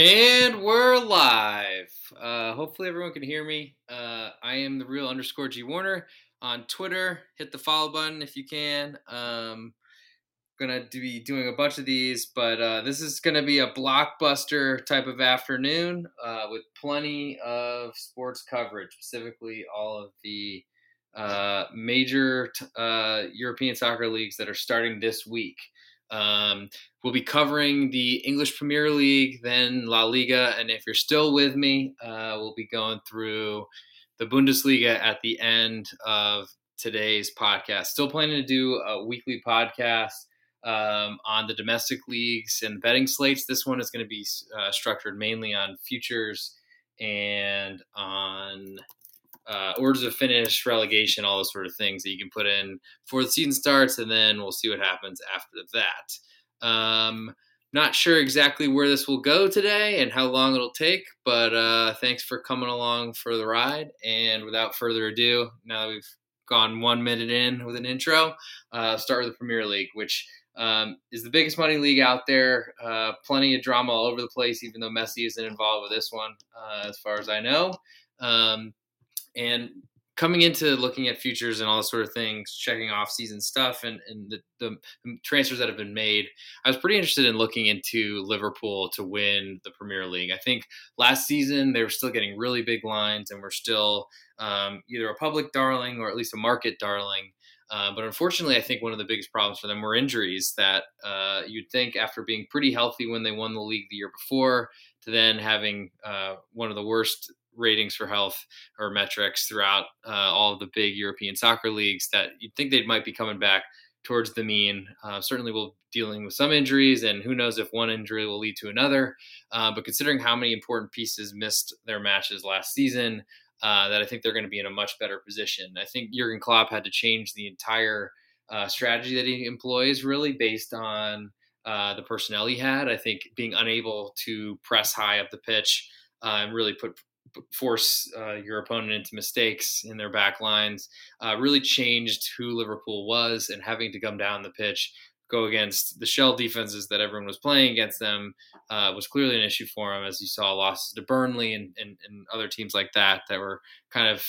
And we're live. Hopefully everyone can hear me. I am the real underscore G Warner on Twitter. Hit the follow button if you can. Gonna be doing a bunch of these, but this is gonna be a blockbuster type of afternoon with plenty of sports coverage, specifically all of the major European soccer leagues that are starting this week. We'll be covering the English Premier League, then La Liga, and if you're still with me, we'll be going through the Bundesliga at the end of today's podcast. Still planning to do a weekly podcast on the domestic leagues and betting slates. This one is going to be structured mainly on futures and on orders of finish, relegation, all those sort of things that you can put in before the season starts, and then we'll see what happens after that. Not sure exactly where this will go today and how long it'll take, but thanks for coming along for the ride. And without further ado, now that we've gone 1 minute in with an intro, start with the Premier League, which is the biggest money league out there. Plenty of drama all over the place, even though Messi isn't involved with this one, as far as I know. And coming into looking at futures and all sort of things, checking off season stuff and the transfers that have been made, I was pretty interested in looking into Liverpool to win the Premier League. I think last season they were still getting really big lines and were still either a public darling or at least a market darling. But unfortunately, I think one of the biggest problems for them were injuries that you'd think after being pretty healthy when they won the league the year before to then having one of the worst ratings for health or metrics throughout all of the big European soccer leagues, that you'd think they might be coming back towards the mean. Certainly we'll dealing with some injuries, and who knows if one injury will lead to another. But considering how many important pieces missed their matches last season, that I think they're going to be in a much better position. I think Jurgen Klopp had to change the entire strategy that he employs, really based on the personnel he had. I think being unable to press high up the pitch and really force your opponent into mistakes in their back lines really changed who Liverpool was, and having to come down the pitch, go against the shell defenses that everyone was playing against them was clearly an issue for them, as you saw losses to Burnley and other teams like that that were kind of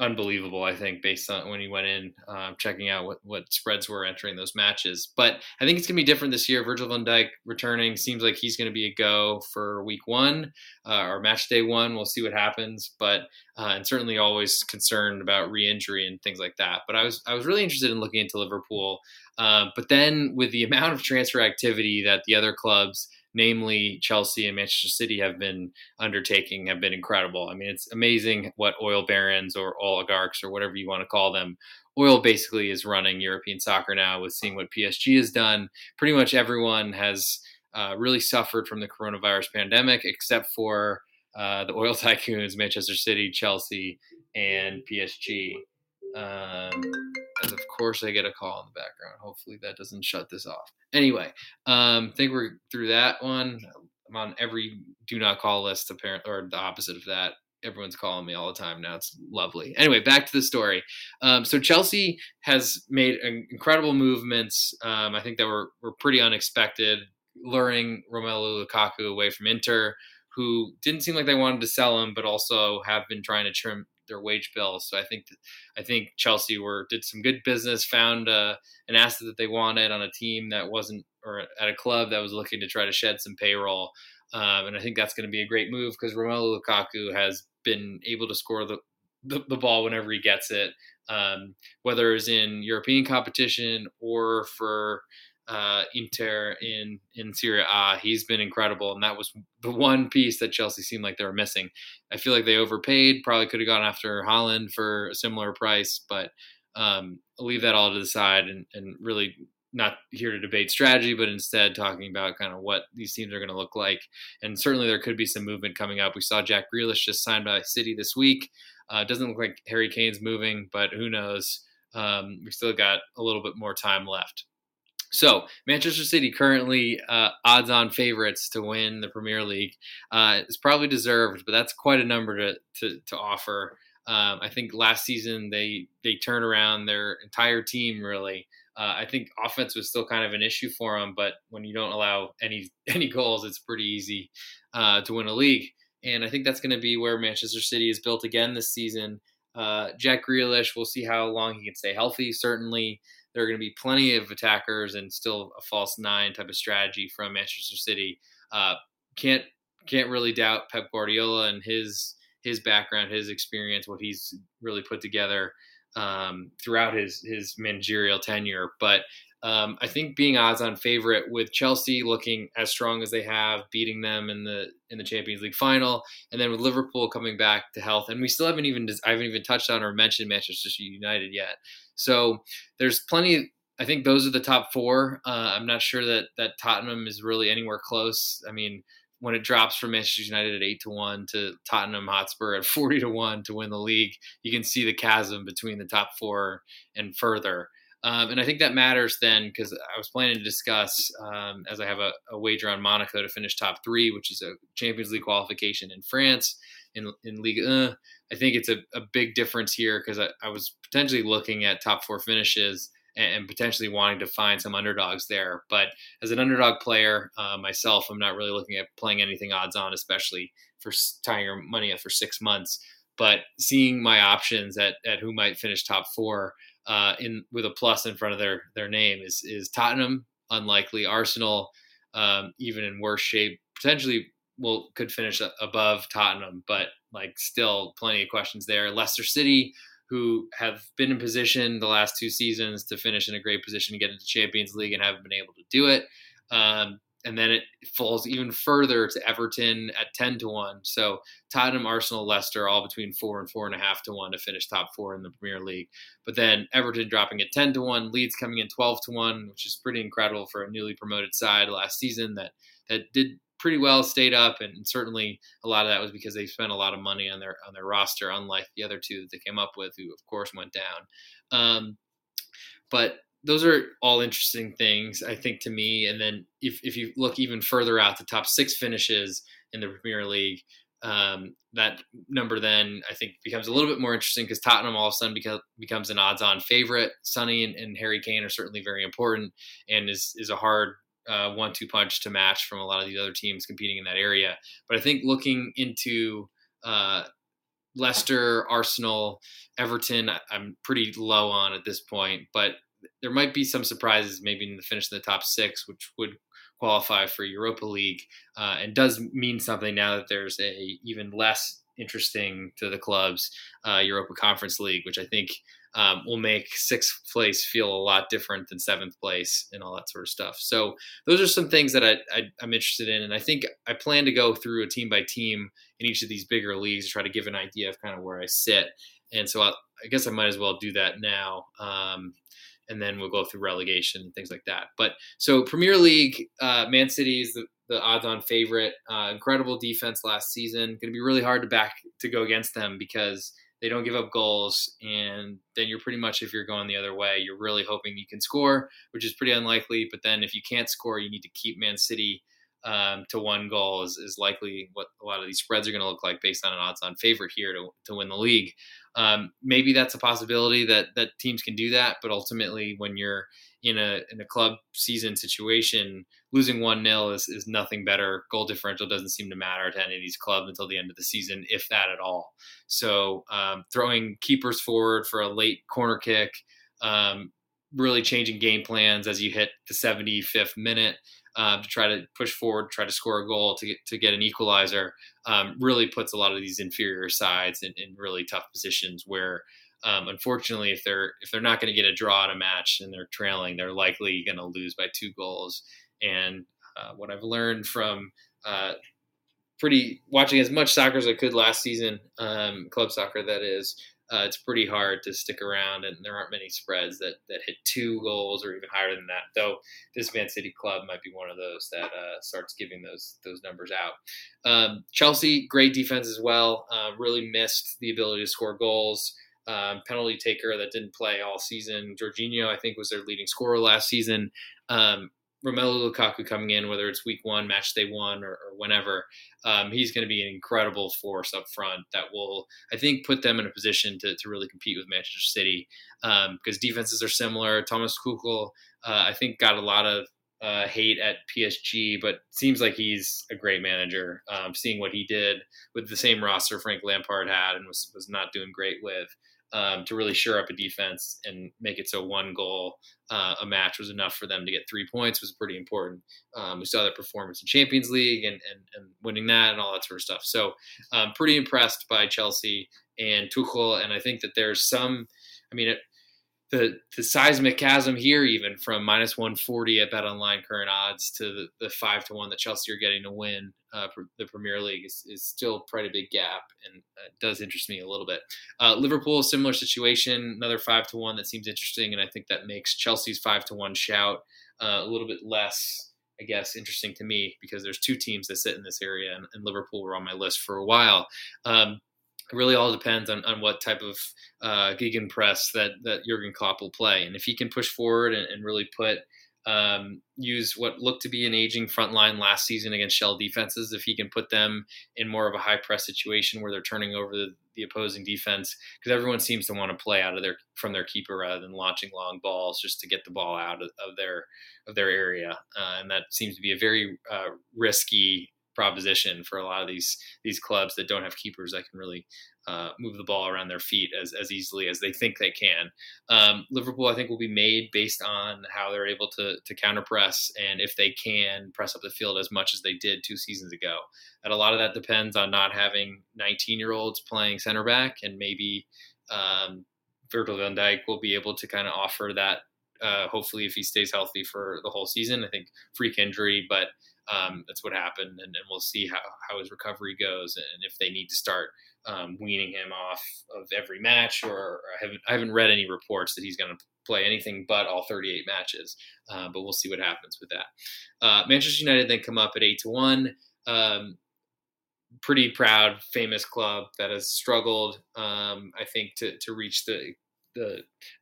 unbelievable, I think, based on when he went in, checking out what spreads were entering those matches. But I think it's going to be different this year. Virgil van Dijk returning seems like he's going to be a go for week one or match day one. We'll see what happens, but and certainly always concerned about re-injury and things like that. But I was really interested in looking into Liverpool. But then with the amount of transfer activity that the other clubs, namely Chelsea and Manchester City, have been undertaking, have been incredible. I mean, it's amazing what oil barons or oligarchs or whatever you want to call them. Oil basically is running European soccer now, with seeing what PSG has done. Pretty much everyone has really suffered from the coronavirus pandemic, except for the oil tycoons, Manchester City, Chelsea, and PSG. And of course I get a call in the background. Hopefully that doesn't shut this off. Anyway, I think we're through that one. I'm on every do not call list, apparently, or the opposite of that. Everyone's calling me all the time now. It's lovely. Anyway, back to the story. So Chelsea has made incredible movements. I think that were pretty unexpected, luring Romelu Lukaku away from Inter, who didn't seem like they wanted to sell him, but also have been trying to trim their wage bill. So I think Chelsea did some good business, found an asset that they wanted on a team that wasn't, or at a club that was looking to try to shed some payroll. And I think that's going to be a great move, because Romelu Lukaku has been able to score the ball whenever he gets it, whether it's in European competition or for Inter in Serie A. He's been incredible, and that was the one piece that Chelsea seemed like they were missing. I feel like they overpaid, probably could have gone after Haaland for a similar price, but I'll leave that all to the side and really not here to debate strategy, but instead talking about kind of what these teams are going to look like. And certainly there could be some movement coming up. We saw Jack Grealish just signed by City this week. Doesn't look like Harry Kane's moving, but who knows? We've still got a little bit more time left. So Manchester City currently odds-on favorites to win the Premier League. It's probably deserved, but that's quite a number to offer. I think last season they turned around their entire team, really, I think offense was still kind of an issue for him, but when you don't allow any goals, it's pretty easy to win a league. And I think that's going to be where Manchester City is built again this season. Jack Grealish, we'll see how long he can stay healthy. Certainly, there are going to be plenty of attackers and still a false nine type of strategy from Manchester City. Can't really doubt Pep Guardiola and his background, his experience, what he's really put together throughout his managerial tenure. But I think being odds on favorite with Chelsea looking as strong as they have, beating them in the Champions League final, and then with Liverpool coming back to health, and we still haven't even touched on or mentioned Manchester United yet. So there's plenty. I think those are the top four. I'm not sure that Tottenham is really anywhere close. I mean, when it drops from Manchester United at 8-1 to Tottenham Hotspur at 40-1 to win the league, you can see the chasm between the top four and further. And I think that matters then, because I was planning to discuss, as I have a wager on Monaco to finish top three, which is a Champions League qualification in France in Ligue 1. I think it's a big difference here, because I was potentially looking at top four finishes and potentially wanting to find some underdogs there. But as an underdog player myself, I'm not really looking at playing anything odds on, especially for tying your money up for 6 months. But seeing my options at who might finish top four with a plus in front of their name is Tottenham, unlikely. Arsenal, even in worse shape, potentially could finish above Tottenham, but still plenty of questions there. Leicester City, who have been in position the last two seasons to finish in a great position to get into Champions League and haven't been able to do it. And then it falls even further to Everton at 10-1. So Tottenham, Arsenal, Leicester, all between 4 and 4.5 to 1 to finish top four in the Premier League. But then Everton dropping at 10-1, Leeds coming in 12-1, which is pretty incredible for a newly promoted side last season that did pretty well, stayed up, and certainly a lot of that was because they spent a lot of money on their roster, unlike the other two that they came up with, who of course went down. But those are all interesting things, I think, to me. And then if you look even further out, the top six finishes in the Premier League, that number then I think becomes a little bit more interesting, because Tottenham all of a sudden becomes an odds-on favorite. Sonny and Harry Kane are certainly very important, and is a hard 1-2 punch to match from a lot of these other teams competing in that area. But I think looking into Leicester, Arsenal, Everton, I'm pretty low on at this point, but there might be some surprises maybe in the finish of the top six, which would qualify for Europa League and does mean something now that there's a even less interesting to the clubs Europa Conference League, which I think will make sixth place feel a lot different than seventh place and all that sort of stuff. So those are some things that I'm interested in. And I think I plan to go through a team by team in each of these bigger leagues to try to give an idea of kind of where I sit. And so I guess I might as well do that now. And then we'll go through relegation and things like that. But so Premier League, Man City is the odds-on favorite. Incredible defense last season. Going to be really hard to go against them, because they don't give up goals, and then you're pretty much, if you're going the other way, you're really hoping you can score, which is pretty unlikely. But then if you can't score, you need to keep Man City to one goal is likely what a lot of these spreads are going to look like based on an odds-on favorite here to win the league. Maybe that's a possibility that teams can do that, but ultimately when you're in a club season situation, losing 1-0 is nothing better. Goal differential doesn't seem to matter to any of these clubs until the end of the season, if that at all. So throwing keepers forward for a late corner kick, really changing game plans as you hit the 75th minute to try to push forward, try to score a goal to get an equalizer, really puts a lot of these inferior sides in really tough positions where, unfortunately, if they're not going to get a draw in a match and they're trailing, they're likely going to lose by 2 goals. And what I've learned from watching as much soccer as I could last season, club soccer that is, it's pretty hard to stick around, and there aren't many spreads that hit 2 goals or even higher than that, though this Man City club might be one of those that starts giving those numbers out. Chelsea, great defense as well, really missed the ability to score goals. Penalty taker that didn't play all season, Jorginho, I think, was their leading scorer last season. Romelu Lukaku coming in, whether it's week one, match day one, or whenever, he's going to be an incredible force up front that will, I think, put them in a position to really compete with Manchester City, because defenses are similar. Thomas Tuchel, I think, got a lot of hate at PSG, but seems like he's a great manager. Seeing what he did with the same roster Frank Lampard had and was not doing great with, to really shore up a defense and make it so one goal a match was enough for them to get 3 points was pretty important. We saw that performance in Champions League and winning that and all that sort of stuff. So I'm pretty impressed by Chelsea and Tuchel, and I think that there's some – I mean, the seismic chasm here, even from minus 140 at BetOnline current odds to the 5-1 that Chelsea are getting to win the Premier League is still pretty big gap, and does interest me a little bit. Liverpool, similar situation, another 5-1 that seems interesting, and I think that makes Chelsea's 5-1 shout a little bit less, I guess, interesting to me, because there's two teams that sit in this area, and Liverpool were on my list for a while. It really all depends on what type of gegenpress that Jurgen Klopp will play. And if he can push forward and really put use what looked to be an aging front line last season against shell defenses, if he can put them in more of a high press situation where they're turning over the opposing defense, because everyone seems to want to play out of from their keeper rather than launching long balls just to get the ball out of their area. And that seems to be a very risky proposition for a lot of these clubs that don't have keepers that can really move the ball around their feet as easily as they think they can. Liverpool, I think, will be made based on how they're able to counter press, and if they can press up the field as much as they did 2 seasons ago. And a lot of that depends on not having 19-year-olds playing center back, and maybe Virgil van Dijk will be able to kind of offer that, hopefully, if he stays healthy for the whole season. I think freak injury, but that's what happened, and we'll see how his recovery goes, and if they need to start weaning him off of every match, or I haven't read any reports that he's going to play anything but all 38 matches, but we'll see what happens with that. Manchester United then come up at 8-1. Pretty proud, famous club that has struggled, I think, to reach the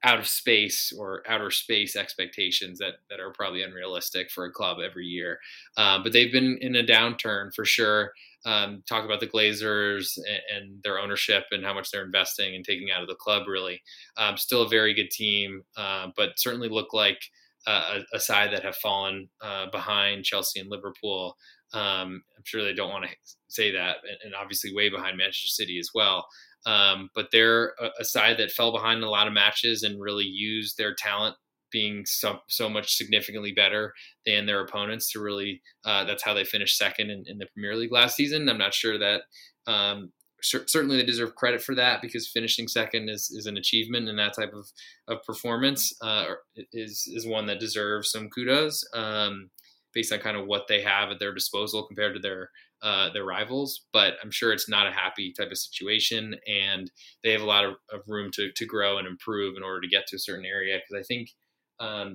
out of space or outer space expectations that are probably unrealistic for a club every year. But they've been in a downturn for sure. Talk about the Glazers and their ownership and how much they're investing and taking out of the club, really. Still a very good team, but certainly look like a side that have fallen behind Chelsea and Liverpool. I'm sure they don't want to say that, and obviously way behind Manchester City as well. But they're a side that fell behind in a lot of matches and really used their talent being so much significantly better than their opponents to really that's how they finished second in the Premier League last season. I'm not sure that certainly they deserve credit for that, because finishing second is an achievement, and that type of performance is one that deserves some kudos based on kind of what they have at their disposal compared to their rivals. But I'm sure it's not a happy type of situation, and they have a lot of room to grow and improve in order to get to a certain area, because I think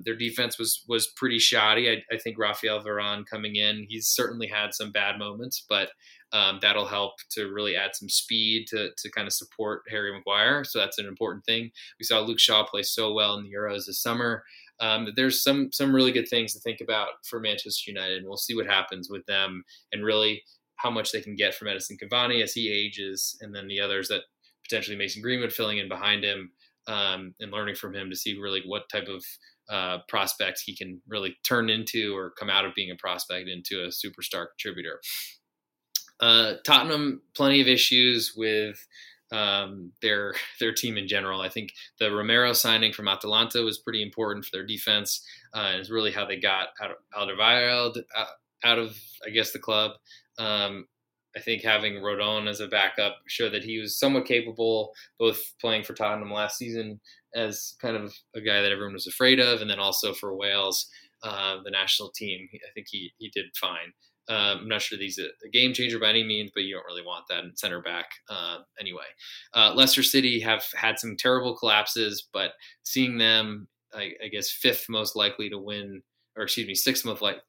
their defense was pretty shoddy. I think Rafael Varane coming in, he's certainly had some bad moments, but that'll help to really add some speed to kind of support Harry Maguire. So that's an important thing. We saw Luke Shaw play so well in the Euros this summer. There's some really good things to think about for Manchester United, and we'll see what happens with them and really how much they can get from Edison Cavani as he ages, and then the others that potentially Mason Greenwood filling in behind him, and learning from him to see really what type of prospects he can really turn into, or come out of being a prospect into a superstar contributor. Tottenham, plenty of issues with their team in general. I think the Romero signing from Atalanta was pretty important for their defense, and it's really how they got Alderweireld out of, I guess, the club. I think having Rodon as a backup showed that he was somewhat capable, both playing for Tottenham last season as kind of a guy that everyone was afraid of, and then also for Wales, the national team. I think he did fine. I'm not sure he's a game changer by any means, but you don't really want that in center back anyway. Leicester City have had some terrible collapses, but seeing them, I guess, sixth most likely to win the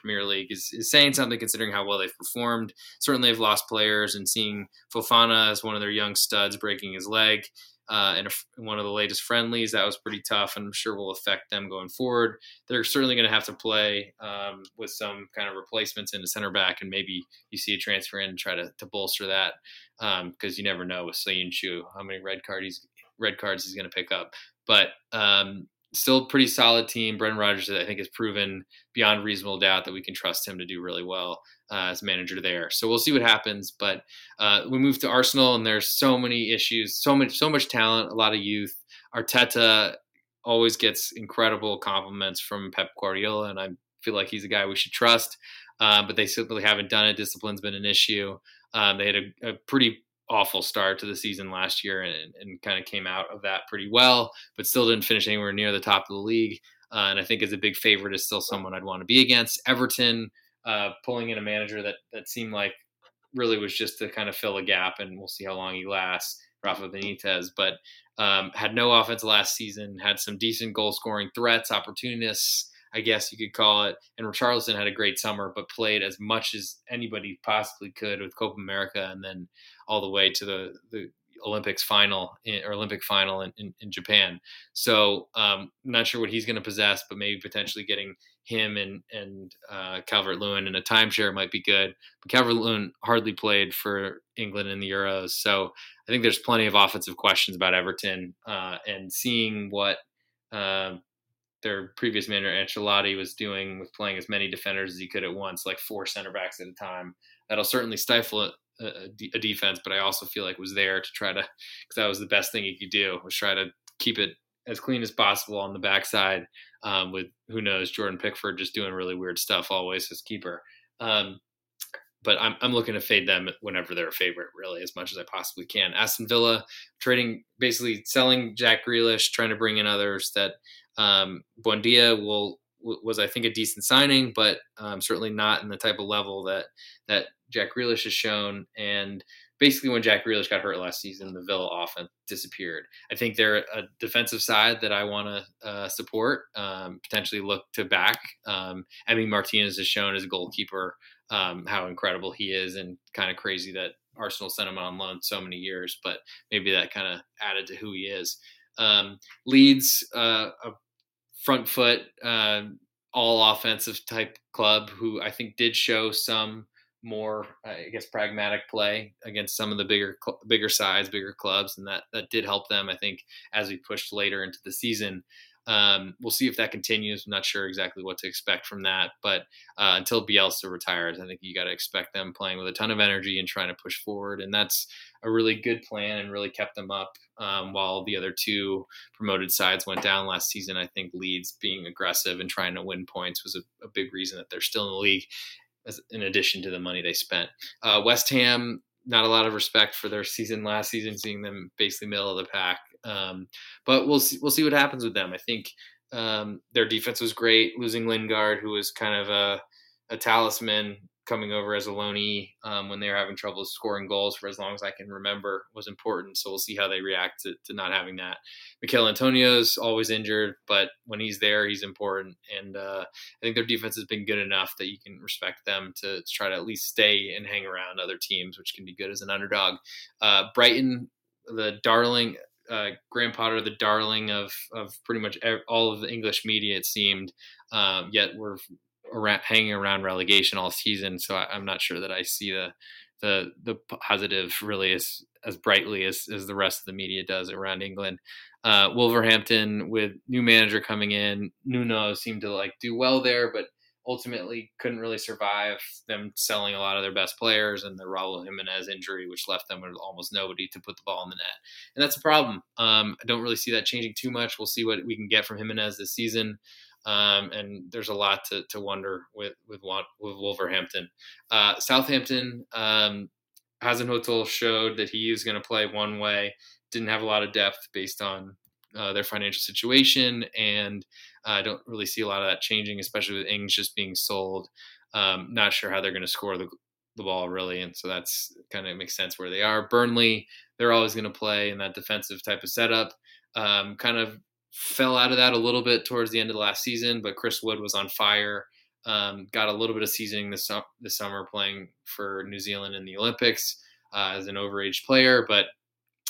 Premier League is saying something, considering how well they've performed. Certainly have lost players, and seeing Fofana as one of their young studs breaking his leg in one of the latest friendlies. That was pretty tough, and I'm sure will affect them going forward. They're certainly going to have to play with some kind of replacements in the center back, and maybe you see a transfer in and try to bolster that, because you never know with Seyin Chu how many red cards he's going to pick up. But still a pretty solid team. Brendan Rodgers, I think, has proven beyond reasonable doubt that we can trust him to do really well as manager there. So we'll see what happens. But we move to Arsenal, and there's so many issues, so much talent, a lot of youth. Arteta always gets incredible compliments from Pep Guardiola, and I feel like he's a guy we should trust. But they simply haven't done it. Discipline's been an issue. They had a pretty awful start to the season last year and kind of came out of that pretty well, but still didn't finish anywhere near the top of the league. And I think as a big favorite is still someone I'd want to be against. Everton pulling in a manager that seemed like really was just to kind of fill a gap, and we'll see how long he lasts, Rafa Benitez, but had no offense last season, had some decent goal scoring threats, opportunists, I guess you could call it. And Richarlison had a great summer, but played as much as anybody possibly could with Copa America, and then all the way to the Olympic final in Japan. So I'm not sure what he's going to possess, but maybe potentially getting him and Calvert-Lewin in a timeshare might be good. But Calvert-Lewin hardly played for England in the Euros. So I think there's plenty of offensive questions about Everton, and seeing what their previous manager Ancelotti was doing with playing as many defenders as he could at once, like four center backs at a time. That'll certainly stifle a defense, but I also feel like was there to try to, because that was the best thing he could do, was try to keep it as clean as possible on the backside, with who knows, Jordan Pickford just doing really weird stuff always as keeper. But I'm looking to fade them whenever they're a favorite, really, as much as I possibly can. Aston Villa trading, basically selling Jack Grealish, trying to bring in others that Buendia was, I think, a decent signing, but certainly not in the type of level that Jack Grealish has shown. And basically when Jack Grealish got hurt last season, the Villa offense disappeared. I think they're a defensive side that I want to support, potentially look to back. Emi Martinez has shown as a goalkeeper how incredible he is, and kind of crazy that Arsenal sent him on loan so many years, but maybe that kind of added to who he is. Leeds, a front foot, all offensive type club who I think did show some more, I guess, pragmatic play against some of the bigger sides, bigger clubs. And that did help them, I think, as we pushed later into the season. We'll see if that continues. I'm not sure exactly what to expect from that, but until Bielsa retires, I think you got to expect them playing with a ton of energy and trying to push forward. And that's a really good plan and really kept them up while the other two promoted sides went down last season. I think Leeds being aggressive and trying to win points was a big reason that they're still in the league, as, in addition to the money they spent. West Ham, not a lot of respect for their season last season, seeing them basically middle of the pack. But we'll see what happens with them. I think their defense was great. Losing Lingard, who was kind of a talisman coming over as a loanee when they were having trouble scoring goals for as long as I can remember, was important. So we'll see how they react to not having that. Mikel Antonio's always injured, but when he's there, he's important. And I think their defense has been good enough that you can respect them to try to at least stay and hang around other teams, which can be good as an underdog. Brighton, the darling... Graham Potter, the darling of pretty much all of the English media, it seemed, yet we're hanging around relegation all season. So I'm not sure that I see the positive really as brightly as the rest of the media does around England. Wolverhampton, with new manager coming in, Nuno seemed to do well there, but ultimately couldn't really survive them selling a lot of their best players and the Raul Jimenez injury, which left them with almost nobody to put the ball in the net. And that's a problem. I don't really see that changing too much. We'll see what we can get from Jimenez this season. And there's a lot to wonder with Wolverhampton. Southampton, Hasenhüttl showed that he was going to play one way, didn't have a lot of depth based on their financial situation, and I don't really see a lot of that changing, especially with Ings just being sold. Not sure how they're going to score the ball, really, and so that's kind of makes sense where they are. Burnley, they're always going to play in that defensive type of setup. Kind of fell out of that a little bit towards the end of the last season, but Chris Wood was on fire. Got a little bit of seasoning this summer playing for New Zealand in the Olympics as an overage player, but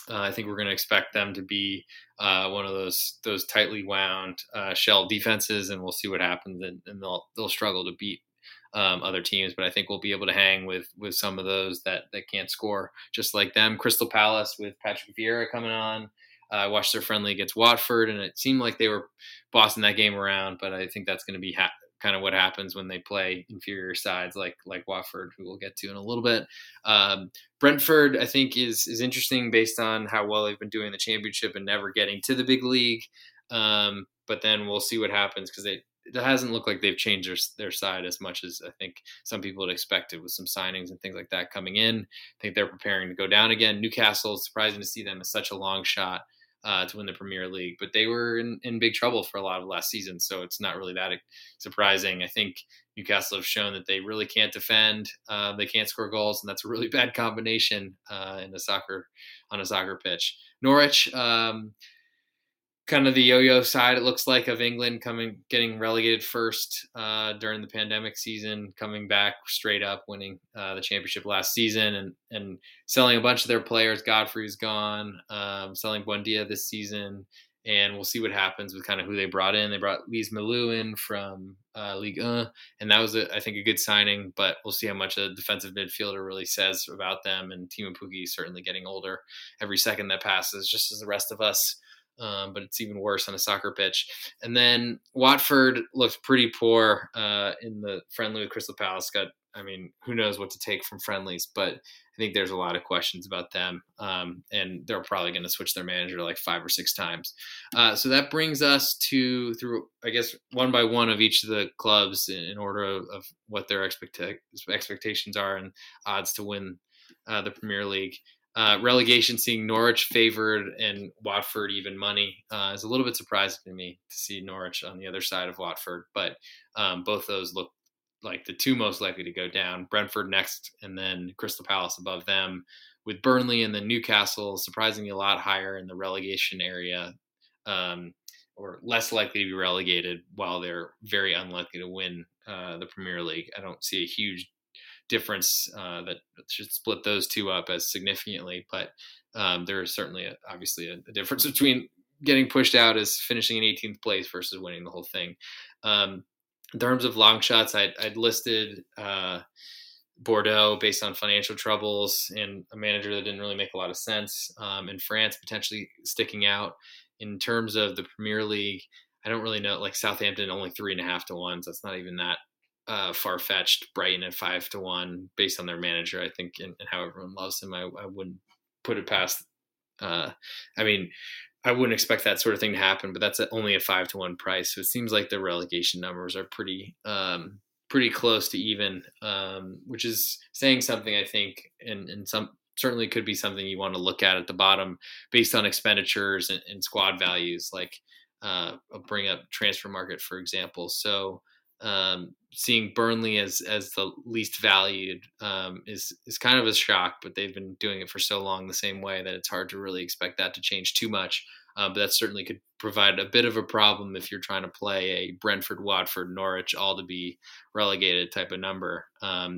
I think we're going to expect them to be one of those tightly wound shell defenses, and we'll see what happens. And they'll struggle to beat other teams, but I think we'll be able to hang with some of those that can't score just like them. Crystal Palace with Patrick Vieira coming on. I watched their friendly against Watford, and it seemed like they were bossing that game around, but I think that's going to be kind of what happens when they play inferior sides like Watford, who we'll get to in a little bit. Brentford, I think, is interesting based on how well they've been doing the championship and never getting to the big league. But then we'll see what happens, because it hasn't looked like they've changed their side as much as I think some people had expected, with some signings and things like that coming in. I think they're preparing to go down again. Newcastle, surprising to see them as such a long shot to win the Premier League, but they were in big trouble for a lot of last season, so it's not really that surprising. I think Newcastle have shown that they really can't defend, they can't score goals, and that's a really bad combination on a soccer pitch. Norwich, kind of the yo-yo side, it looks like, of England, getting relegated first during the pandemic season, coming back straight up, winning the championship last season, and selling a bunch of their players. Godfrey's gone, selling Buendia this season, and we'll see what happens with kind of who they brought in. They brought Lise Malou in from Ligue 1, and that was, I think, a good signing, but we'll see how much a defensive midfielder really says about them, and Timo Pukki certainly getting older every second that passes, just as the rest of us. But it's even worse on a soccer pitch. And then Watford looked pretty poor in the friendly with Crystal Palace. Who knows what to take from friendlies, but I think there's a lot of questions about them. And they're probably going to switch their manager like 5 or 6 times. So that brings us through, I guess, one by one of each of the clubs in order of what their expectations are and odds to win the Premier League. Relegation, seeing Norwich favored and Watford even money is a little bit surprising to me, to see Norwich on the other side of Watford, but both those look like the two most likely to go down. Brentford next, and then Crystal Palace above them, with Burnley and then Newcastle surprisingly a lot higher in the relegation area, or less likely to be relegated, while they're very unlikely to win the Premier League. I don't see a huge difference that should split those two up as significantly, but there is certainly obviously a difference between getting pushed out as finishing in 18th place versus winning the whole thing. In terms of long shots, I'd listed Bordeaux based on financial troubles and a manager that didn't really make a lot of sense in France potentially sticking out. In terms of the Premier League, I don't really know, like Southampton only 3.5 to 1, so it's not even that far-fetched. Brighton at 5 to 1 based on their manager, I think, and how everyone loves him. I wouldn't put it past, I wouldn't expect that sort of thing to happen, but that's only a 5 to 1 price. So it seems like the relegation numbers are pretty close to even, which is saying something, I think, and some certainly could be something you want to look at the bottom based on expenditures and squad values, like I'll bring up transfer market, for example. So, seeing Burnley as the least valued is kind of a shock, but they've been doing it for so long the same way that it's hard to really expect that to change too much. But that certainly could provide a bit of a problem if you're trying to play a Brentford, Watford, Norwich, all to be relegated type of number.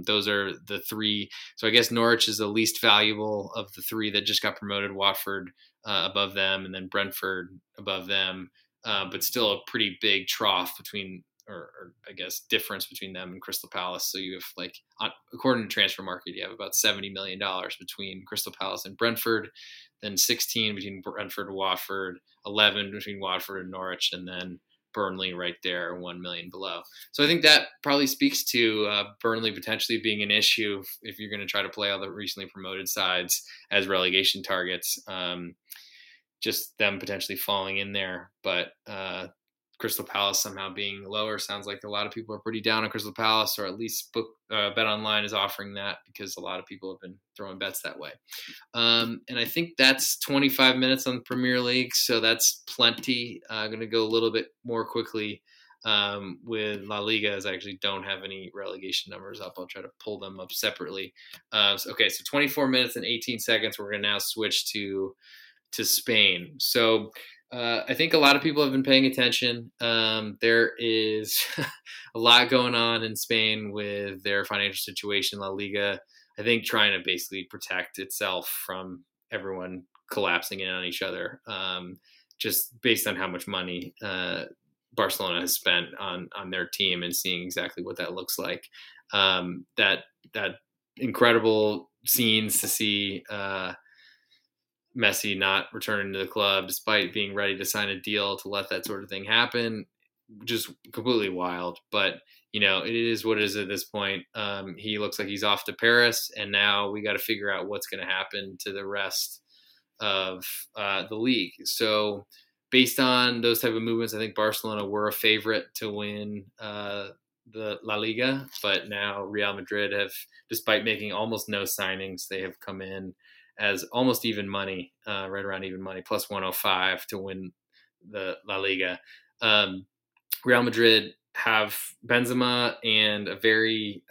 Those are the three. So I guess Norwich is the least valuable of the three that just got promoted, Watford above them, and then Brentford above them, but still a pretty big trough between, or I guess difference between them and Crystal Palace. So you have, like, according to transfer market, you have about $70 million between Crystal Palace and Brentford, then 16 between Brentford and Watford, 11 between Watford and Norwich, and then Burnley right there, 1 million below. So I think that probably speaks to Burnley potentially being an issue if you're going to try to play all the recently promoted sides as relegation targets, just them potentially falling in there. But, Crystal Palace somehow being lower sounds like a lot of people are pretty down on Crystal Palace, or at least BetOnline is offering that, because a lot of people have been throwing bets that way. And I think that's 25 minutes on the Premier League, so that's plenty. I'm going to go a little bit more quickly with La Liga, as I actually don't have any relegation numbers up. I'll try to pull them up separately. So 24 minutes and 18 seconds. We're going to now switch to Spain. So I think a lot of people have been paying attention. There is a lot going on in Spain with their financial situation. La Liga, I think, trying to basically protect itself from everyone collapsing in on each other, just based on how much money Barcelona has spent on their team and seeing exactly what that looks like. That incredible scenes to see Messi not returning to the club despite being ready to sign a deal to let that sort of thing happen, just completely wild. But you know, it is what it is at this point. He looks like he's off to Paris, and now we got to figure out what's going to happen to the rest of the league. So based on those type of movements, I think Barcelona were a favorite to win the La Liga, but now Real Madrid have, despite making almost no signings, they have come in as almost even money, right around even money, plus 105 to win the La Liga. Real Madrid have Benzema and a very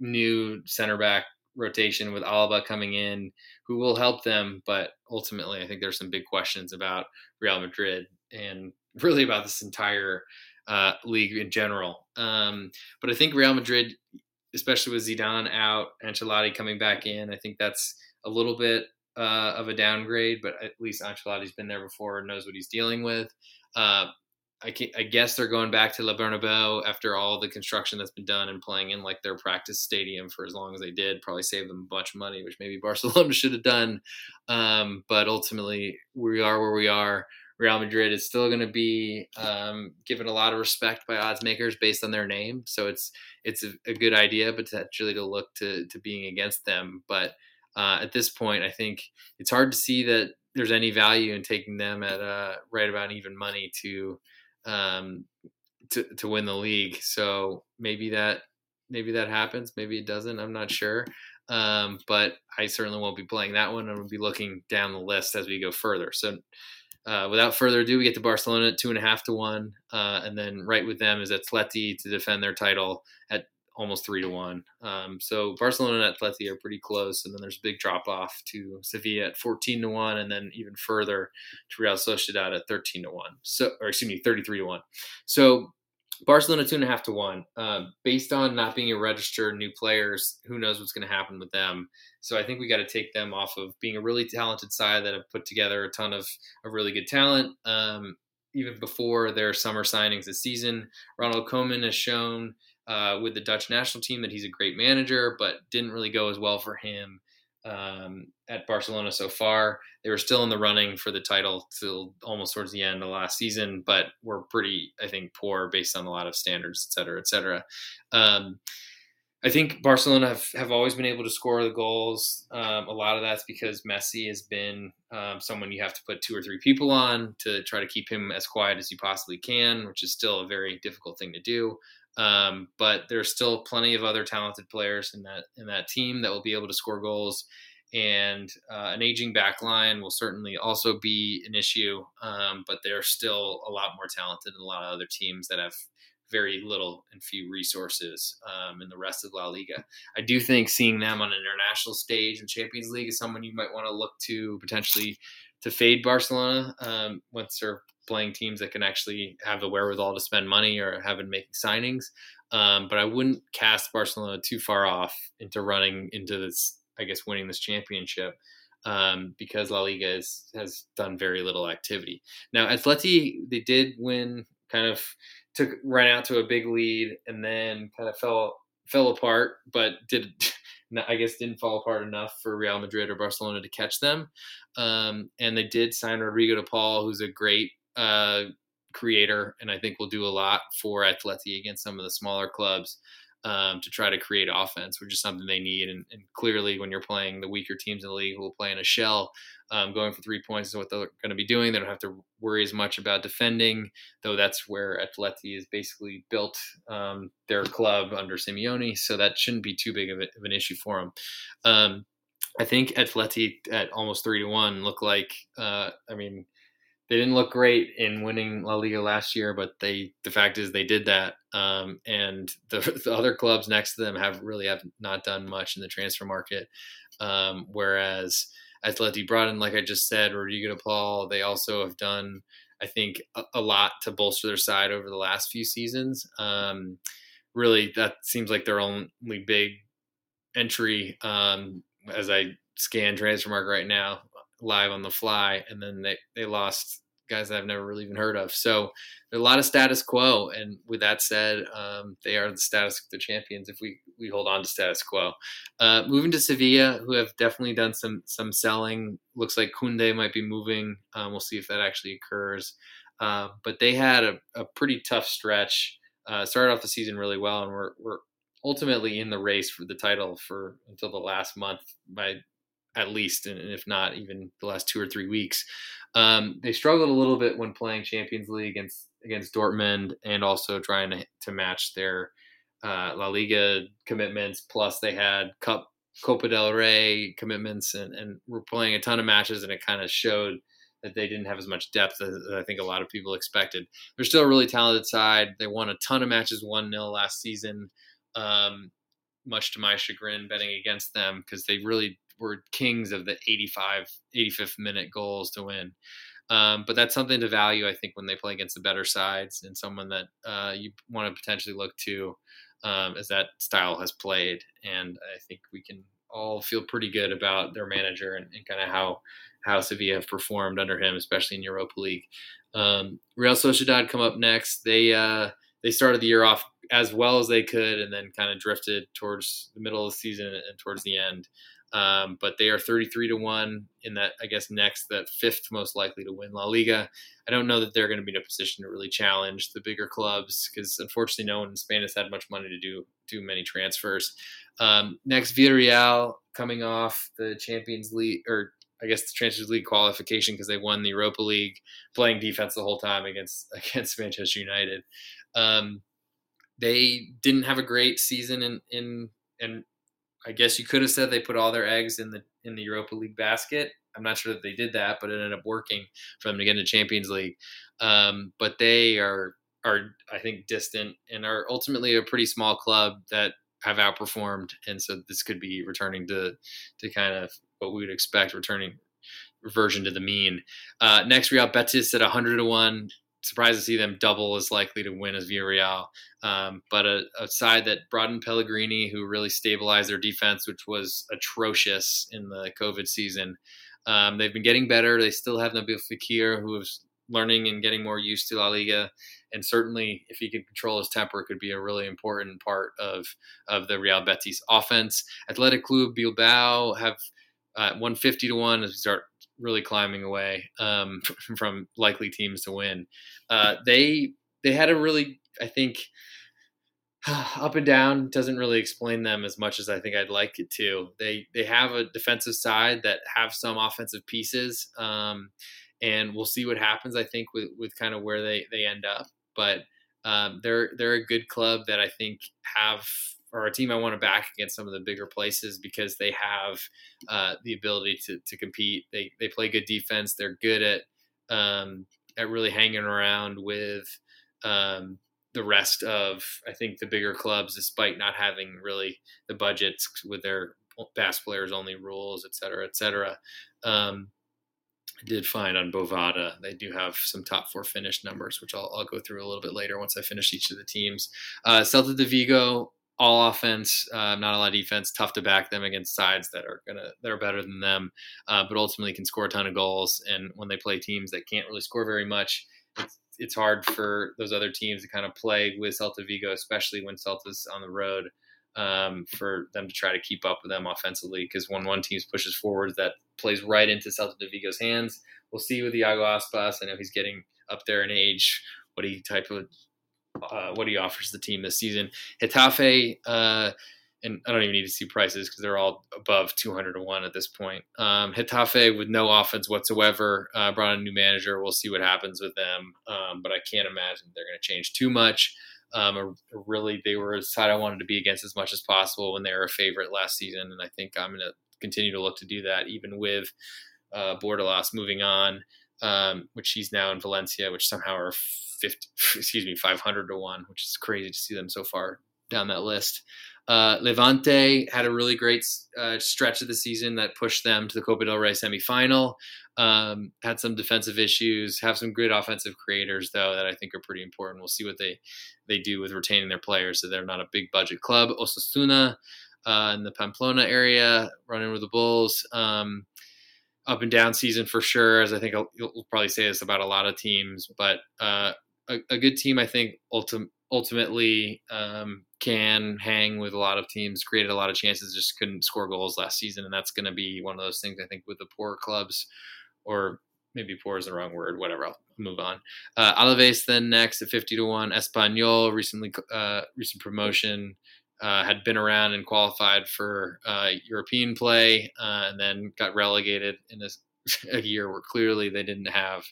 new center back rotation with Alba coming in, who will help them. But ultimately, I think there's some big questions about Real Madrid and really about this entire league in general. But I think Real Madrid, especially with Zidane out, Ancelotti coming back in, I think that's a little bit of a downgrade, but at least Ancelotti's been there before and knows what he's dealing with. I guess they're going back to La Bernabeu after all the construction that's been done and playing in like their practice stadium for as long as they did, probably saved them a bunch of money, which maybe Barcelona should have done. But ultimately we are where we are. Real Madrid is still going to be given a lot of respect by odds makers based on their name. So it's a good idea, but potentially to look to being against them. But at this point, I think it's hard to see that there's any value in taking them at right about even money to win the league. So maybe that happens, maybe it doesn't, I'm not sure. But I certainly won't be playing that one. I'm going to be looking down the list as we go further. So without further ado, we get to Barcelona at 2.5 to 1. And then right with them is Atleti to defend their title at almost 3 to 1. So Barcelona and Atleti are pretty close. And then there's a big drop off to Sevilla at 14 to 1, and then even further to Real Sociedad at 13 to 1. 33 to 1. So Barcelona 2.5 to 1, based on not being a registered new players, who knows what's going to happen with them. So I think we got to take them off of being a really talented side that have put together a ton of really good talent. Even before their summer signings this season, Ronald Koeman has shown with the Dutch national team that he's a great manager, but didn't really go as well for him at Barcelona so far. They were still in the running for the title till almost towards the end of last season, but were pretty, I think, poor based on a lot of standards, et cetera, et cetera. I think Barcelona have always been able to score the goals. A lot of that's because Messi has been someone you have to put 2 or 3 people on to try to keep him as quiet as you possibly can, which is still a very difficult thing to do. But there's still plenty of other talented players in that team that will be able to score goals, and an aging back line will certainly also be an issue. But they're still a lot more talented than a lot of other teams that have very little and few resources in the rest of La Liga. I do think seeing them on an international stage and Champions League is someone you might want to look to potentially to fade Barcelona once they're playing teams that can actually have the wherewithal to spend money or have been making signings. But I wouldn't cast Barcelona too far off into running into this, I guess, winning this championship because La Liga has done very little activity. Now, Atleti, they did win, kind of ran out to a big lead and then kind of fell apart, but didn't fall apart enough for Real Madrid or Barcelona to catch them. And they did sign Rodrigo de Paul, who's a great creator, and I think will do a lot for Atleti against some of the smaller clubs to try to create offense, which is something they need. And clearly when you're playing the weaker teams in the league who will play in a shell, going for 3 points is what they're going to be doing. They don't have to worry as much about defending, though that's where Atleti is basically built their club under Simeone, so that shouldn't be too big of an issue for them. I think Atleti at almost 3 to 1 look like they didn't look great in winning La Liga last year, but the fact is they did that. And the other clubs next to them have not done much in the transfer market. Whereas Atleti brought in, like I just said, Rodrigo de Paul. They also have done, I think, a lot to bolster their side over the last few seasons. Really, that seems like their only big entry as I scan transfer market right now. live on the fly. And then they lost guys that I've never really even heard of. So there's a lot of status quo. And with that said, they are the champions if we hold on to status quo. Moving to Sevilla, who have definitely done some selling. Looks like Koundé might be moving. We'll see if that actually occurs. But they had a pretty tough stretch. Started off the season really well, and we're ultimately in the race for the title for until the last month by at least, and if not even the last 2 or 3 weeks. They struggled a little bit when playing Champions League against Dortmund, and also trying to match their La Liga commitments. Plus they had Copa del Rey commitments, and were playing a ton of matches, and it kind of showed that they didn't have as much depth as I think a lot of people expected. They're still a really talented side. They won a ton of matches 1-0 last season, much to my chagrin betting against them, because they really were kings of the 85th minute goals to win. But that's something to value, I think, when they play against the better sides, and someone that you want to potentially look to as that style has played. And I think we can all feel pretty good about their manager and kind of how Sevilla have performed under him, especially in Europa League. Real Sociedad come up next. They started the year off as well as they could, and then kind of drifted towards the middle of the season and towards the end. But they are 33-1 in that, I guess, that fifth most likely to win La Liga. I don't know that they're going to be in a position to really challenge the bigger clubs, because unfortunately no one in Spain has had much money to do too many transfers. Next, Villarreal, coming off the Champions League, or I guess the Champions League qualification, because they won the Europa League, playing defense the whole time against Manchester United. They didn't have a great season and I guess you could have said they put all their eggs in the Europa League basket. I'm not sure that they did that, but it ended up working for them to get into Champions League. But they are I think distant, and are ultimately a pretty small club that have outperformed. And so this could be returning to kind of what we would expect, reversion to the mean. Next, Real Betis at 100-1. Surprised to see them double as likely to win as Villarreal. But a side that brought in Pellegrini, who really stabilized their defense, which was atrocious in the COVID season. They've been getting better. They still have Nabil Fekir, who is learning and getting more used to La Liga. And certainly if he could control his temper, could be a really important part of the Real Betis offense. Athletic Club Bilbao have 150-1 as we start really climbing away from likely teams to win. They had a really, I think, up and down. Doesn't really explain them as much as I think I'd like it to. They have a defensive side that have some offensive pieces, and we'll see what happens, I think, with kind of where they end up. But they're a good club that I think are a team I want to back against some of the bigger places, because they have the ability to compete. They play good defense. They're good at really hanging around with the rest of, I think, the bigger clubs, despite not having really the budgets with their fast players only rules, et cetera, et cetera. I did find on Bovada, they do have some top four finish numbers, which I'll go through a little bit later once I finish each of the teams. Celta de Vigo, all offense, not a lot of defense. Tough to back them against sides that are better than them, but ultimately can score a ton of goals. And when they play teams that can't really score very much, it's hard for those other teams to kind of play with Celta Vigo, especially when Celta's on the road, for them to try to keep up with them offensively. Because when one team pushes forward, that plays right into Celta de Vigo's hands. We'll see with Iago Aspas. I know he's getting up there in age. What he offers the team this season. Getafe, and I don't even need to see prices because they're all above 200-1 at this point. Getafe with no offense whatsoever, brought in a new manager. We'll see what happens with them, but I can't imagine they're going to change too much. Really, they were a side I wanted to be against as much as possible when they were a favorite last season, and I think I'm going to continue to look to do that, even with Bordalás moving on, which he's now in Valencia, which somehow are 500-1, which is crazy to see them so far down that list. Levante had a really great stretch of the season that pushed them to the Copa del Rey semifinal. Had some defensive issues, have some good offensive creators, though, that I think are pretty important. We'll see what they do with retaining their players, so they're not a big budget club. Osasuna in the Pamplona area, running with the Bulls. up and down season for sure, as I think you'll probably say this about a lot of teams, but a good team, I think, ultimately can hang with a lot of teams, created a lot of chances, just couldn't score goals last season. And that's going to be one of those things, I think, with the poor clubs, or maybe poor is the wrong word, whatever. I'll move on. Alaves then next at 50-1. Espanyol, recent promotion, had been around and qualified for European play, and then got relegated in a year where clearly they didn't have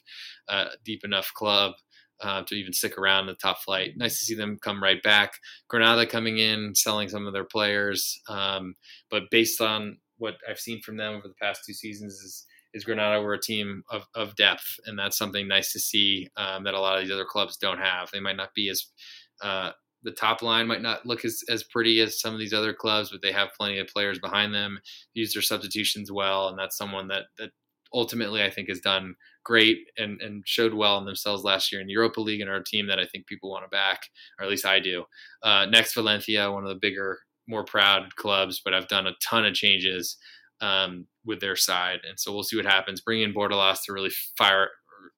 a deep enough club to even stick around in the top flight. Nice to see them come right back. Granada coming in, selling some of their players, but based on what I've seen from them over the past two seasons is Granada were a team of depth, and that's something nice to see that a lot of these other clubs don't have. They might not be as the top line might not look as pretty as some of these other clubs, but they have plenty of players behind them, use their substitutions well, and that's someone that ultimately I think has done great and showed well in themselves last year in the Europa League, and are a team that I think people want to back, or at least I do. Next, Valencia, one of the bigger, more proud clubs, but I've done a ton of changes with their side, and so we'll see what happens. Bring in Bordalás to really fire,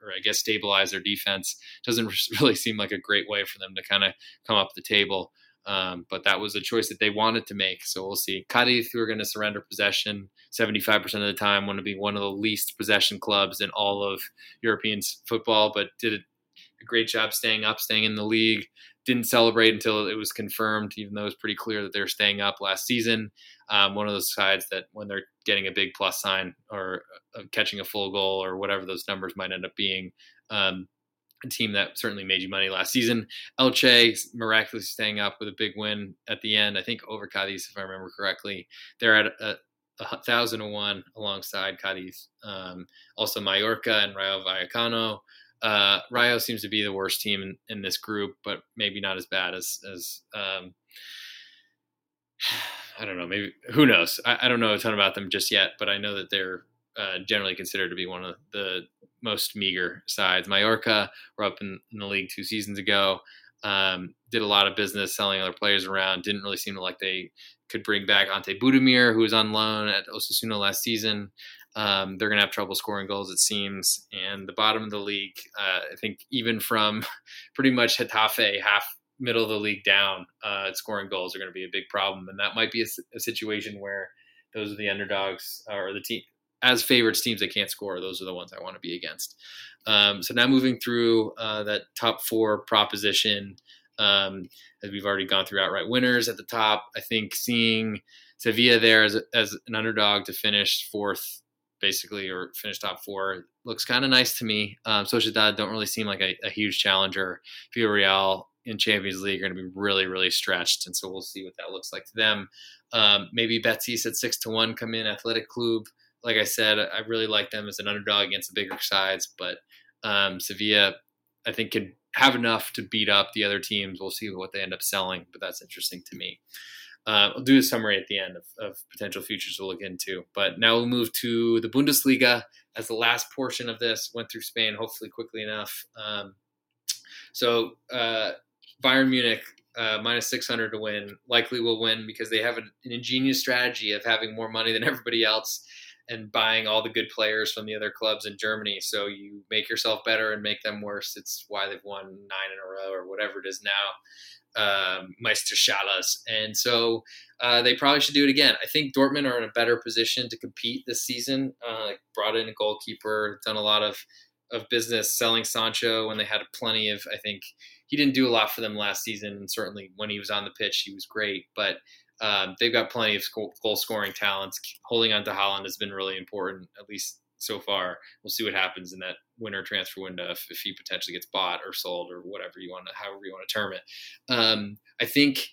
or I guess stabilize their defense. Doesn't really seem like a great way for them to kind of come up the table. But that was a choice that they wanted to make. So we'll see. Cadiz, who are going to surrender possession 75% of the time, want to be one of the least possession clubs in all of European football, but did a great job staying up, staying in the league. Didn't celebrate until it was confirmed, even though it was pretty clear that they were staying up last season. One of those sides that when they're getting a big plus sign or catching a full goal or whatever those numbers might end up being, a team that certainly made you money last season. Elche miraculously staying up with a big win at the end, I think over Cadiz, if I remember correctly. They're at 1,001 alongside Cadiz. Also Mallorca and Rayo Vallecano. Rayo seems to be the worst team in this group, but maybe not as bad as I don't know, maybe, who knows? I don't know a ton about them just yet, but I know that they're generally considered to be one of the most meager sides. Mallorca were up in the league 2 seasons ago, did a lot of business selling other players around, didn't really seem like they could bring back Ante Budimir, who was on loan at Osasuna last season. They're going to have trouble scoring goals, it seems. And the bottom of the league, I think even from pretty much Getafe, half middle of the league down, scoring goals are going to be a big problem. And that might be a situation where those are the underdogs or the team as favorites, teams that can't score. Those are the ones I want to be against. So now moving through that top four proposition, as we've already gone through outright winners at the top, I think seeing Sevilla there as an underdog to finish fourth, basically, or finish top four, looks kind of nice to me. Sociedad don't really seem like a huge challenger. Villarreal in Champions League are going to be really, really stretched, and so we'll see what that looks like to them. Maybe Betis at 6-1 come in. Athletic Club, like I said, I really like them as an underdog against the bigger sides, but Sevilla, I think, can have enough to beat up the other teams. We'll see what they end up selling, but that's interesting to me. I'll do a summary at the end of potential futures we'll look into. But now we'll move to the Bundesliga as the last portion of this. Went through Spain, hopefully quickly enough. So Bayern Munich, minus 600 to win, likely will win because they have an ingenious strategy of having more money than everybody else and buying all the good players from the other clubs in Germany. So you make yourself better and make them worse. It's why they've won 9 in a row or whatever it is now. Meisterschafts. And so they probably should do it again. I think Dortmund are in a better position to compete this season. Brought in a goalkeeper, done a lot of business selling Sancho when they had plenty of, I think he didn't do a lot for them last season. And certainly when he was on the pitch, he was great, but they've got plenty of goal scoring talents. Holding on to Haaland has been really important, at least so far. We'll see what happens in that winter transfer window if he potentially gets bought or sold or whatever you want to, however you want to term it. I think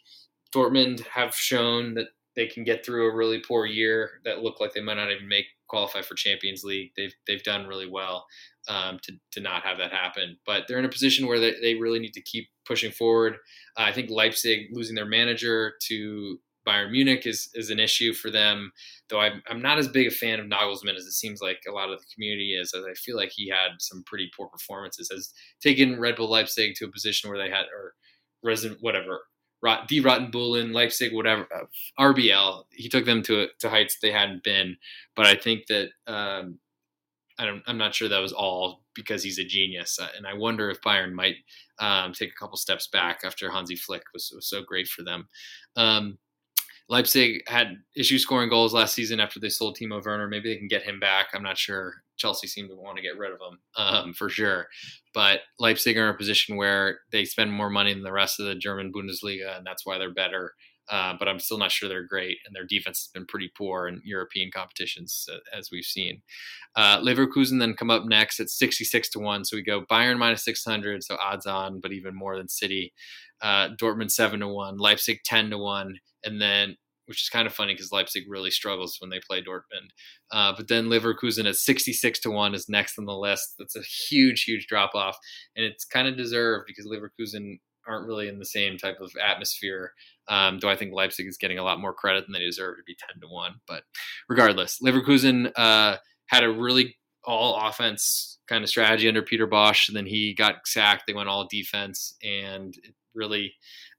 Dortmund have shown that they can get through a really poor year that looked like they might not even qualify for Champions League. They've done really well to not have that happen, but they're in a position where they really need to keep pushing forward. I think Leipzig losing their manager to Bayern Munich is an issue for them, though I'm not as big a fan of Nagelsmann as it seems like a lot of the community is, as I feel like he had some pretty poor performances, has taken Red Bull Leipzig to a position where they had, or Rotten Bullen, Leipzig, whatever, RBL, he took them to heights they hadn't been. But I think that I'm not sure that was all because he's a genius. And I wonder if Bayern might take a couple steps back after Hansi Flick was so great for them. Leipzig had issues scoring goals last season after they sold Timo Werner. Maybe they can get him back. I'm not sure. Chelsea seemed to want to get rid of him for sure. But Leipzig are in a position where they spend more money than the rest of the German Bundesliga, and that's why they're better. But I'm still not sure they're great, and their defense has been pretty poor in European competitions, as we've seen. Leverkusen then come up next at 66-1. So we go Bayern minus 600, so odds on, but even more than City. Dortmund 7-1, Leipzig 10-1, and then, which is kind of funny because Leipzig really struggles when they play Dortmund. But then Leverkusen at 66-1 is next on the list. That's a huge, huge drop off, and it's kind of deserved because Leverkusen aren't really in the same type of atmosphere. Though I think Leipzig is getting a lot more credit than they deserve to be 10-1. But regardless, Leverkusen had a really all offense kind of strategy under Peter Bosch. And then he got sacked. They went all defense, and it really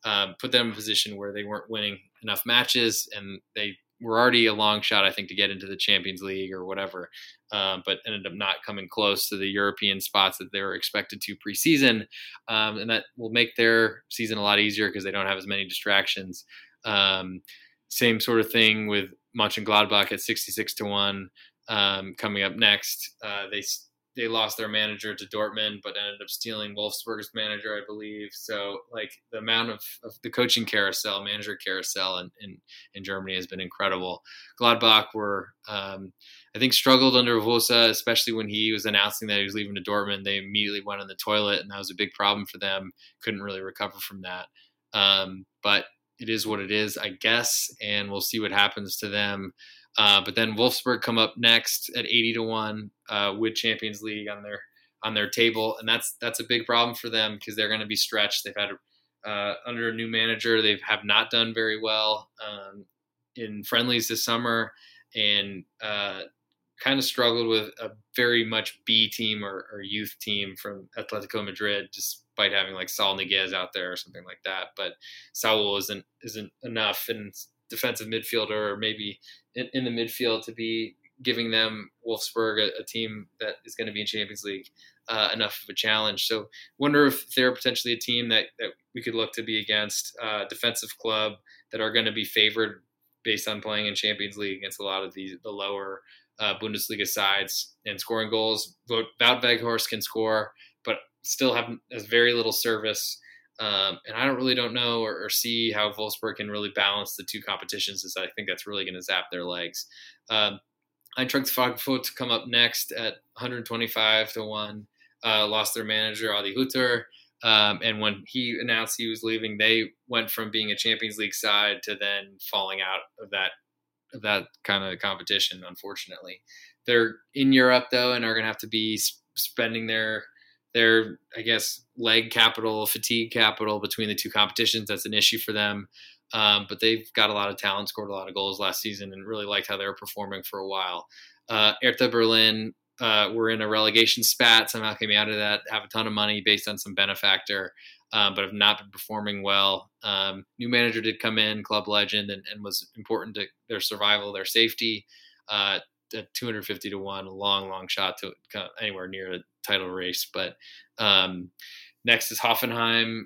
put them in a position where they weren't winning enough matches. And they were already a long shot, I think, to get into the Champions League or whatever, but ended up not coming close to the European spots that they were expected to preseason. And that will make their season a lot easier because they don't have as many distractions. Same sort of thing with Mönchengladbach at 66-1 coming up next. They lost their manager to Dortmund, but ended up stealing Wolfsburg's manager, I believe. So, like, the amount of the coaching carousel, manager carousel in Germany has been incredible. Gladbach were, I think, struggled under Vosa, especially when he was announcing that he was leaving to Dortmund. They immediately went in the toilet, and that was a big problem for them. Couldn't really recover from that. But it is what it is, I guess, and we'll see what happens to them. But then Wolfsburg come up next at 80-1 with Champions League on their table, and that's a big problem for them because they're going to be stretched. They've had under a new manager, they have not done very well in friendlies this summer, and kind of struggled with a very much B team or youth team from Atletico Madrid, despite having like Saul Niguez out there or something like that. But Saul isn't enough, and defensive midfielder or maybe in the midfield to be giving them Wolfsburg, a team that is going to be in Champions League, enough of a challenge. So wonder if they're potentially a team that we could look to be against, defensive club that are going to be favored based on playing in Champions League against a lot of the lower Bundesliga sides and scoring goals. Wout Weghorst can score, but still has very little service. And I don't know or see how Wolfsburg can really balance the two competitions, as I think that's really going to zap their legs. Eintracht Frankfurt come up next at 125-1, lost their manager, Adi Hütter. And when he announced he was leaving, they went from being a Champions League side to then falling out of that kind of competition, unfortunately. They're in Europe, though, and are going to have to be spending their, I guess, leg capital, fatigue capital between the two competitions. That's an issue for them. But they've got a lot of talent, scored a lot of goals last season, and really liked how they were performing for a while. Hertha Berlin were in a relegation spat, somehow came out of that, have a ton of money based on some benefactor, but have not been performing well. New manager did come in, club legend, and was important to their survival, their safety. At 250-1, a long shot to come anywhere near a title race. But next is Hoffenheim,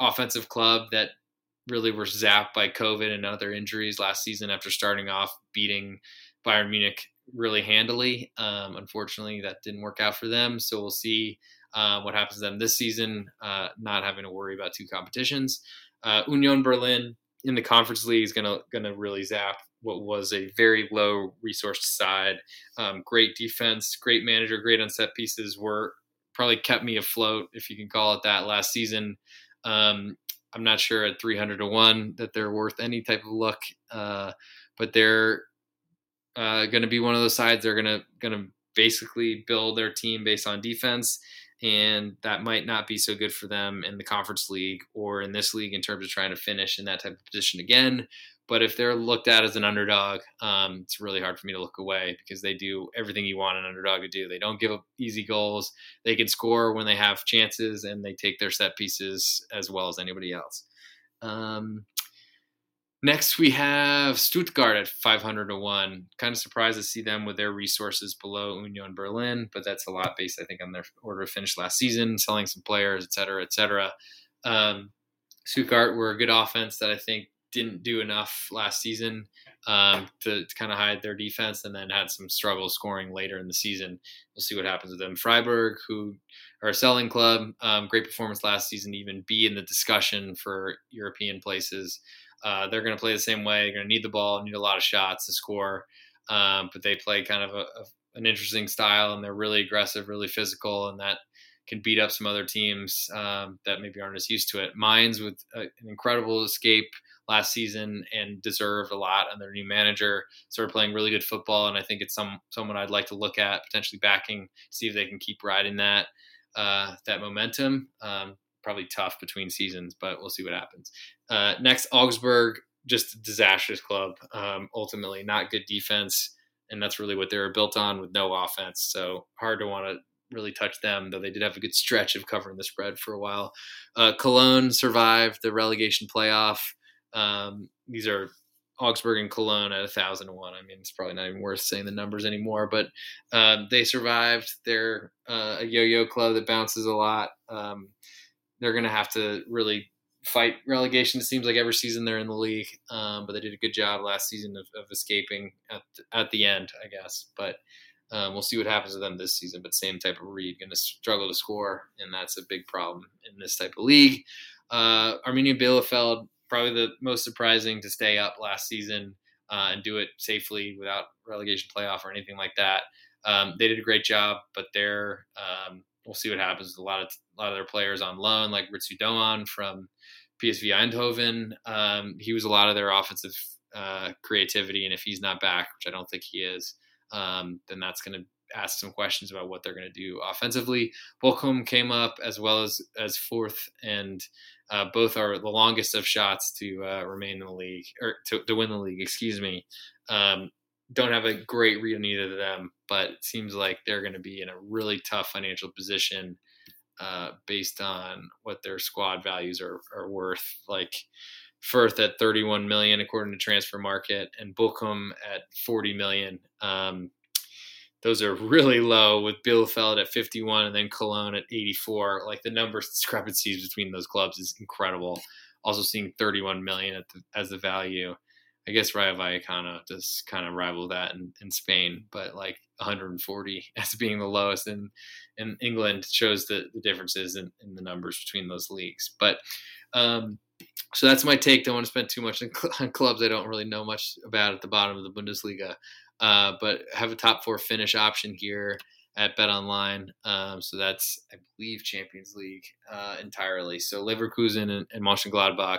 offensive club that really were zapped by COVID and other injuries last season after starting off beating Bayern Munich really handily. Unfortunately, that didn't work out for them. So we'll see what happens to them this season, not having to worry about two competitions. Union Berlin in the Conference League is going to really zap what was a very low resourced side. Great defense, great manager, great on set pieces were probably kept me afloat, if you can call it that, last season. I'm not sure at 300-1 that they're worth any type of look, but they're going to be one of those sides. They're going to basically build their team based on defense, and that might not be so good for them in the Conference League or in this league in terms of trying to finish in that type of position again. But if they're looked at as an underdog, it's really hard for me to look away because they do everything you want an underdog to do. They don't give up easy goals. They can score when they have chances, and they take their set pieces as well as anybody else. Next, we have Stuttgart at 500 to 1. Kind of surprised to see them with their resources below Union Berlin, but that's a lot based, I think, on their order of finish last season, selling some players, et cetera, et cetera. Stuttgart were a good offense that I think didn't do enough last season to kind of hide their defense, and then had some struggle scoring later in the season. We'll see what happens with them. Freiburg, who are a selling club, great performance last season to even be in the discussion for European places. They're going to play the same way. They're going to need the ball, need a lot of shots to score. But they play kind of an interesting style, and they're really aggressive, really physical, and that can beat up some other teams that maybe aren't as used to it. Mainz with an incredible escape last season and deserved a lot on their new manager. Started playing really good football, and I think it's someone I'd like to look at, potentially backing, see if they can keep riding that momentum. Probably tough between seasons, but we'll see what happens. Next, Augsburg, just a disastrous club. Ultimately, not good defense, and that's really what they were built on with no offense. So hard to want to really touch them, though they did have a good stretch of covering the spread for a while. Cologne survived the relegation playoff. These are Augsburg and Cologne at 1,000 to 1. I mean, it's probably not even worth saying the numbers anymore, but they survived. They're a yo-yo club that bounces a lot. They're going to have to really fight relegation. It seems like every season they're in the league, but they did a good job last season of escaping at the end, I guess. But we'll see what happens to them this season. But same type of read, going to struggle to score, and that's a big problem in this type of league. Arminia Bielefeld, probably the most surprising to stay up last season and do it safely without relegation playoff or anything like that. They did a great job, but they're we'll see what happens. A lot of their players on loan, like Ritsu Doan from PSV Eindhoven. He was a lot of their offensive creativity, and if he's not back, which I don't think he is, then that's going to ask some questions about what they're going to do offensively. Bochum came up as well as fourth, and both are the longest of shots to remain in the league, or to win the league, excuse me. Don't have a great read on either of them, but it seems like they're going to be in a really tough financial position based on what their squad values are worth. Like Firth at 31 million, according to Transfer Market, and Bochum at 40 million. Those are really low, with Bielefeld at 51 and then Cologne at 84. Like the numbers discrepancies between those clubs is incredible. Also seeing 31 million as the value. I guess Rayo Vallecano does kind of rival that in Spain, but like 140 as being the lowest in England shows the differences in the numbers between those leagues. But so that's my take. Don't want to spend too much on clubs I don't really know much about at the bottom of the Bundesliga, but have a top four finish option here at BetOnline. So that's, I believe, Champions League entirely. So Leverkusen and Mönchengladbach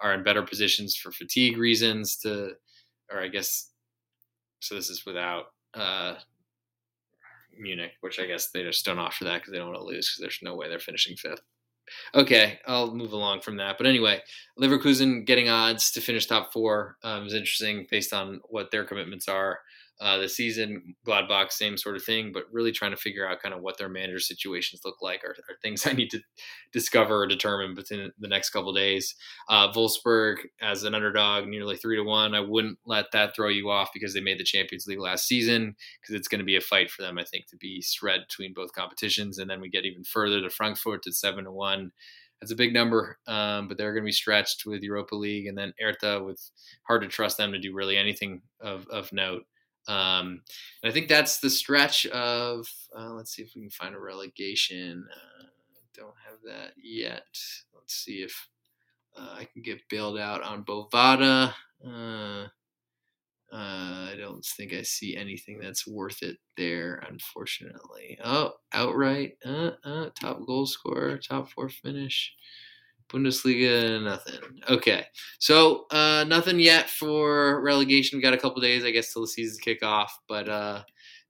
are in better positions for fatigue reasons to, or I guess, so this is without Munich, which I guess they just don't offer that because they don't want to lose, because there's no way they're finishing fifth. Okay, I'll move along from that. But anyway, Leverkusen getting odds to finish top four is interesting based on what their commitments are this season. Gladbach, same sort of thing, but really trying to figure out kind of what their manager situations look like are things I need to discover or determine within the next couple of days. Wolfsburg as an underdog, nearly 3 to 1. I wouldn't let that throw you off because they made the Champions League last season, because it's going to be a fight for them, I think, to be shred between both competitions. And then we get even further to Frankfurt at 7 to 1. That's a big number, but they're going to be stretched with Europa League, and then Hertha, with hard to trust them to do really anything of note. And I think that's the stretch of, let's see if we can find a relegation. Don't have that yet. Let's see if I can get bailed out on Bovada. I don't think I see anything that's worth it there, unfortunately. Oh, outright, top goal scorer, top four finish. Bundesliga, nothing. Okay, so nothing yet for relegation. We got a couple days, I guess, till the season kickoff. But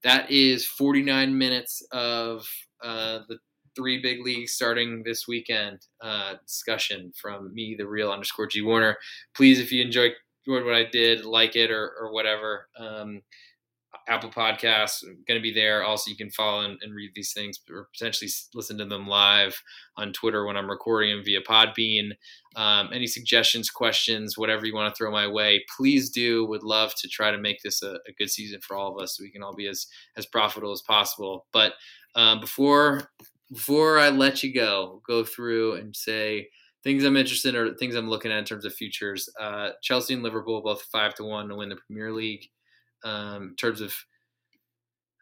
that is 49 minutes of the three big leagues starting this weekend discussion from me, the real _ G Warner. Please, if you enjoyed what I did, like it or whatever. Apple Podcasts. I'm going to be there. Also, you can follow and read these things or potentially listen to them live on Twitter when I'm recording them via Podbean. Any suggestions, questions, whatever you want to throw my way, please do. Would love to try to make this a good season for all of us so we can all be as profitable as possible. But before I let you go through and say things I'm interested in or things I'm looking at in terms of futures, Chelsea and Liverpool both 5-1 to win the Premier League. In terms of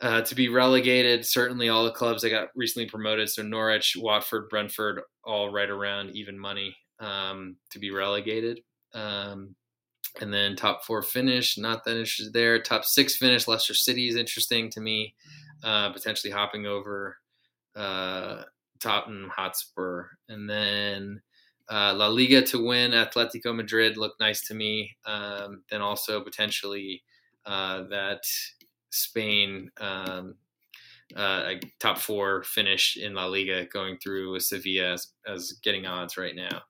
to be relegated, certainly all the clubs that got recently promoted, so Norwich, Watford, Brentford, all right around even money to be relegated. And then top four finish, not that interested there. Top six finish, Leicester City is interesting to me, potentially hopping over Tottenham Hotspur. And then La Liga to win, Atletico Madrid looked nice to me. Then also potentially that Spain top four finish in La Liga going through with Sevilla as getting odds right now.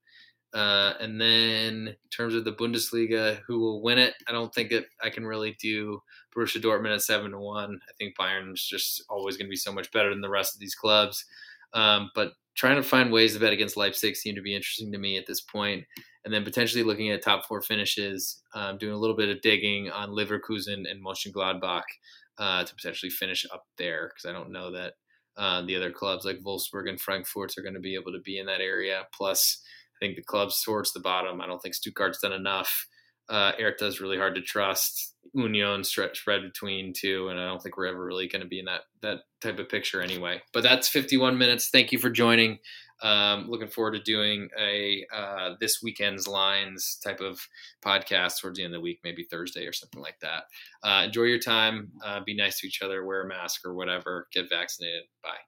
And then in terms of the Bundesliga, who will win it? I don't think that I can really do Borussia Dortmund at 7-1. I think Bayern's just always going to be so much better than the rest of these clubs. But trying to find ways to bet against Leipzig seem to be interesting to me at this point. And then potentially looking at top four finishes, doing a little bit of digging on Leverkusen and Mönchengladbach to potentially finish up there, because I don't know that the other clubs like Wolfsburg and Frankfurt are going to be able to be in that area. Plus, I think the clubs towards the bottom, I don't think Stuttgart's done enough. Hertha is really hard to trust. Union spread between two, and I don't think we're ever really going to be in that type of picture anyway. But that's 51 minutes. Thank you for joining. Looking forward to doing a this weekend's lines type of podcast towards the end of the week, maybe Thursday or something like that. Enjoy your time. Be nice to each other. Wear a mask or whatever. Get vaccinated. Bye.